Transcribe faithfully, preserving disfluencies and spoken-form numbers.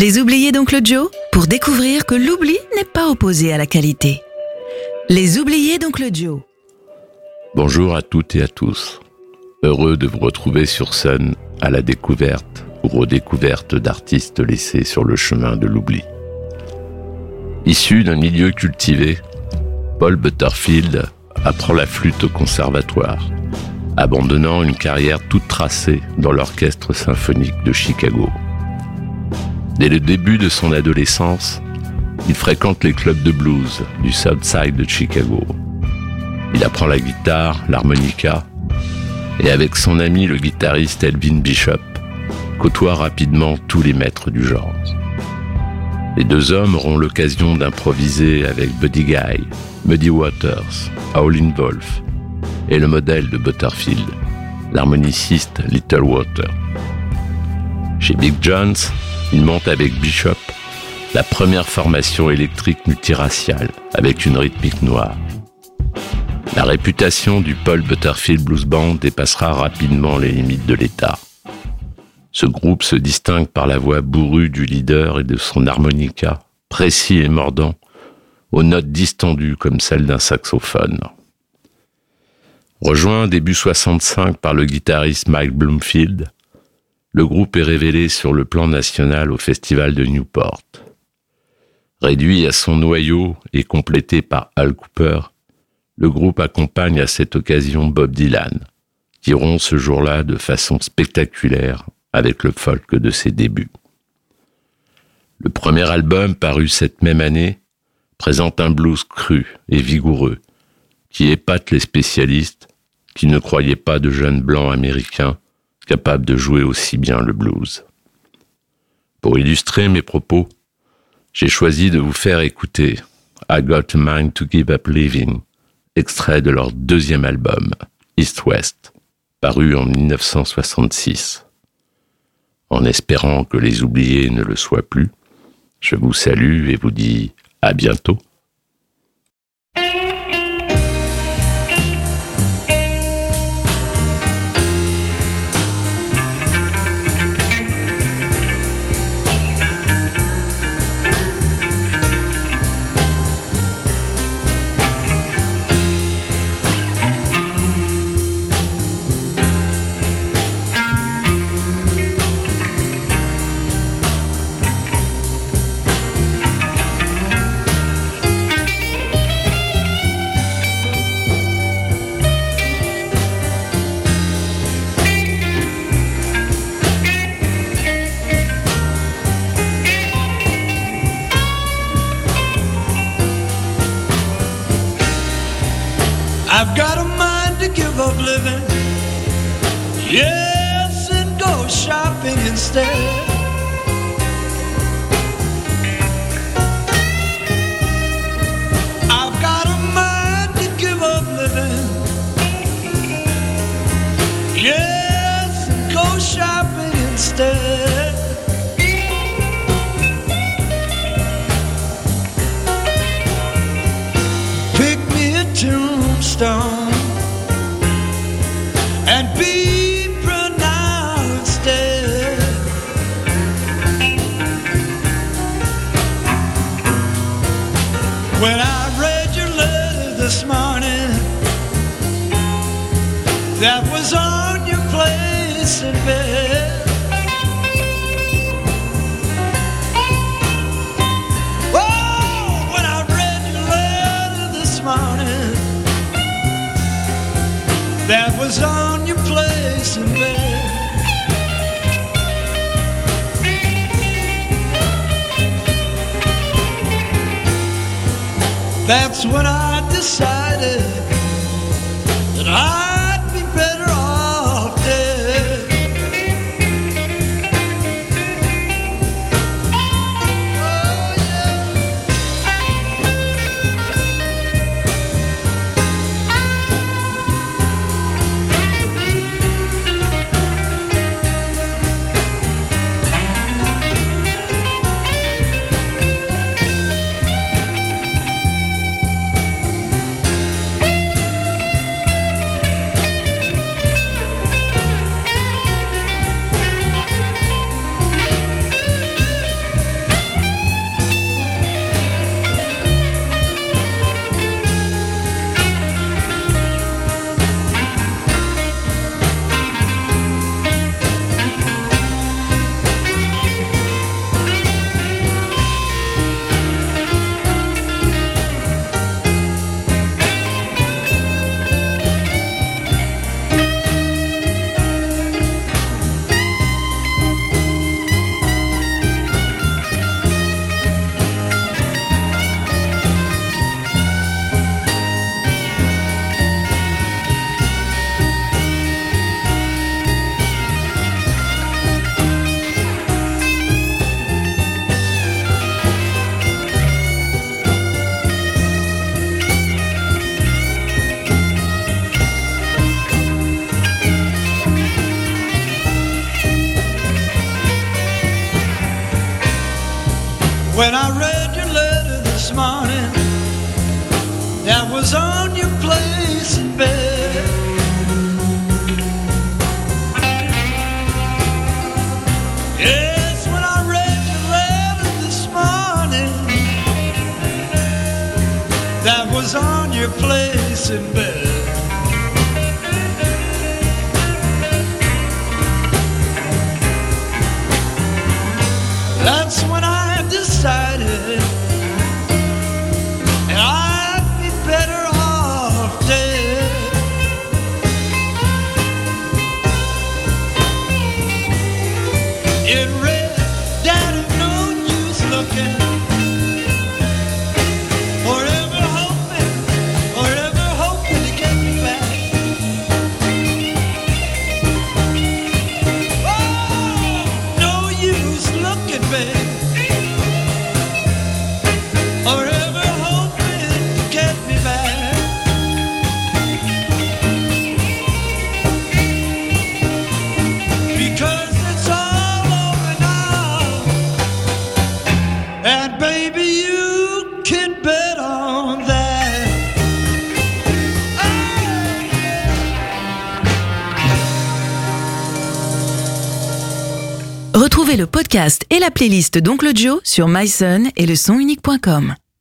Les Oubliés d'Oncle Joe, pour découvrir que l'oubli n'est pas opposé à la qualité. Les Oubliés d'Oncle Joe. Bonjour à toutes et à tous. Heureux de vous retrouver sur scène à la découverte ou redécouverte d'artistes laissés sur le chemin de l'oubli. Issu d'un milieu cultivé, Paul Butterfield apprend la flûte au conservatoire, abandonnant une carrière toute tracée dans l'orchestre symphonique de Chicago. Dès le début de son adolescence, il fréquente les clubs de blues du South Side de Chicago. Il apprend la guitare, l'harmonica, et avec son ami le guitariste Elvin Bishop, côtoie rapidement tous les maîtres du genre. Les deux hommes auront l'occasion d'improviser avec Buddy Guy, Muddy Waters, Howlin' Wolf et le modèle de Butterfield, l'harmoniciste Little Walter. Chez Big John's, il monte avec Bishop la première formation électrique multiraciale avec une rythmique noire. La réputation du Paul Butterfield Blues Band dépassera rapidement les limites de l'État. Ce groupe se distingue par la voix bourrue du leader et de son harmonica, précis et mordant, aux notes distendues comme celles d'un saxophone. Rejoint début soixante-cinq par le guitariste Mike Bloomfield, le groupe est révélé sur le plan national au festival de Newport. Réduit à son noyau et complété par Al Cooper, le groupe accompagne à cette occasion Bob Dylan, qui rompt ce jour-là de façon spectaculaire avec le folk de ses débuts. Le premier album, paru cette même année, présente un blues cru et vigoureux, qui épate les spécialistes qui ne croyaient pas de jeunes blancs américains capable de jouer aussi bien le blues. Pour illustrer mes propos, j'ai choisi de vous faire écouter I Got a Mind to Give Up Living, extrait de leur deuxième album, East West, paru en dix-neuf cent soixante-six. En espérant que les oubliés ne le soient plus, je vous salue et vous dis à bientôt. I've got a mind to give up living, yes, and go shopping instead. I've got a mind to give up living, yes, and go shopping instead. Pick me a tune and be pronounced dead. When I read your letter this morning that was on your place in bed, oh, when I read your letter this morning that was on your place in bed. That's when I decided that I'd be better off dead. Oh, yeah. When I read your letter this morning that was on your place in bed, yes, when I read your letter this morning that was on your place in bed, that's when I decided and I'd be better off dead. It read that of no use looking, forever hoping, forever hoping to get me back. Oh, no use looking back, forever hoping to get me back. Because it's all over now, and baby, you can bet on that. Retrouvez le podcast et la playlist d'Oncle Joe sur MySon et le son unique point com.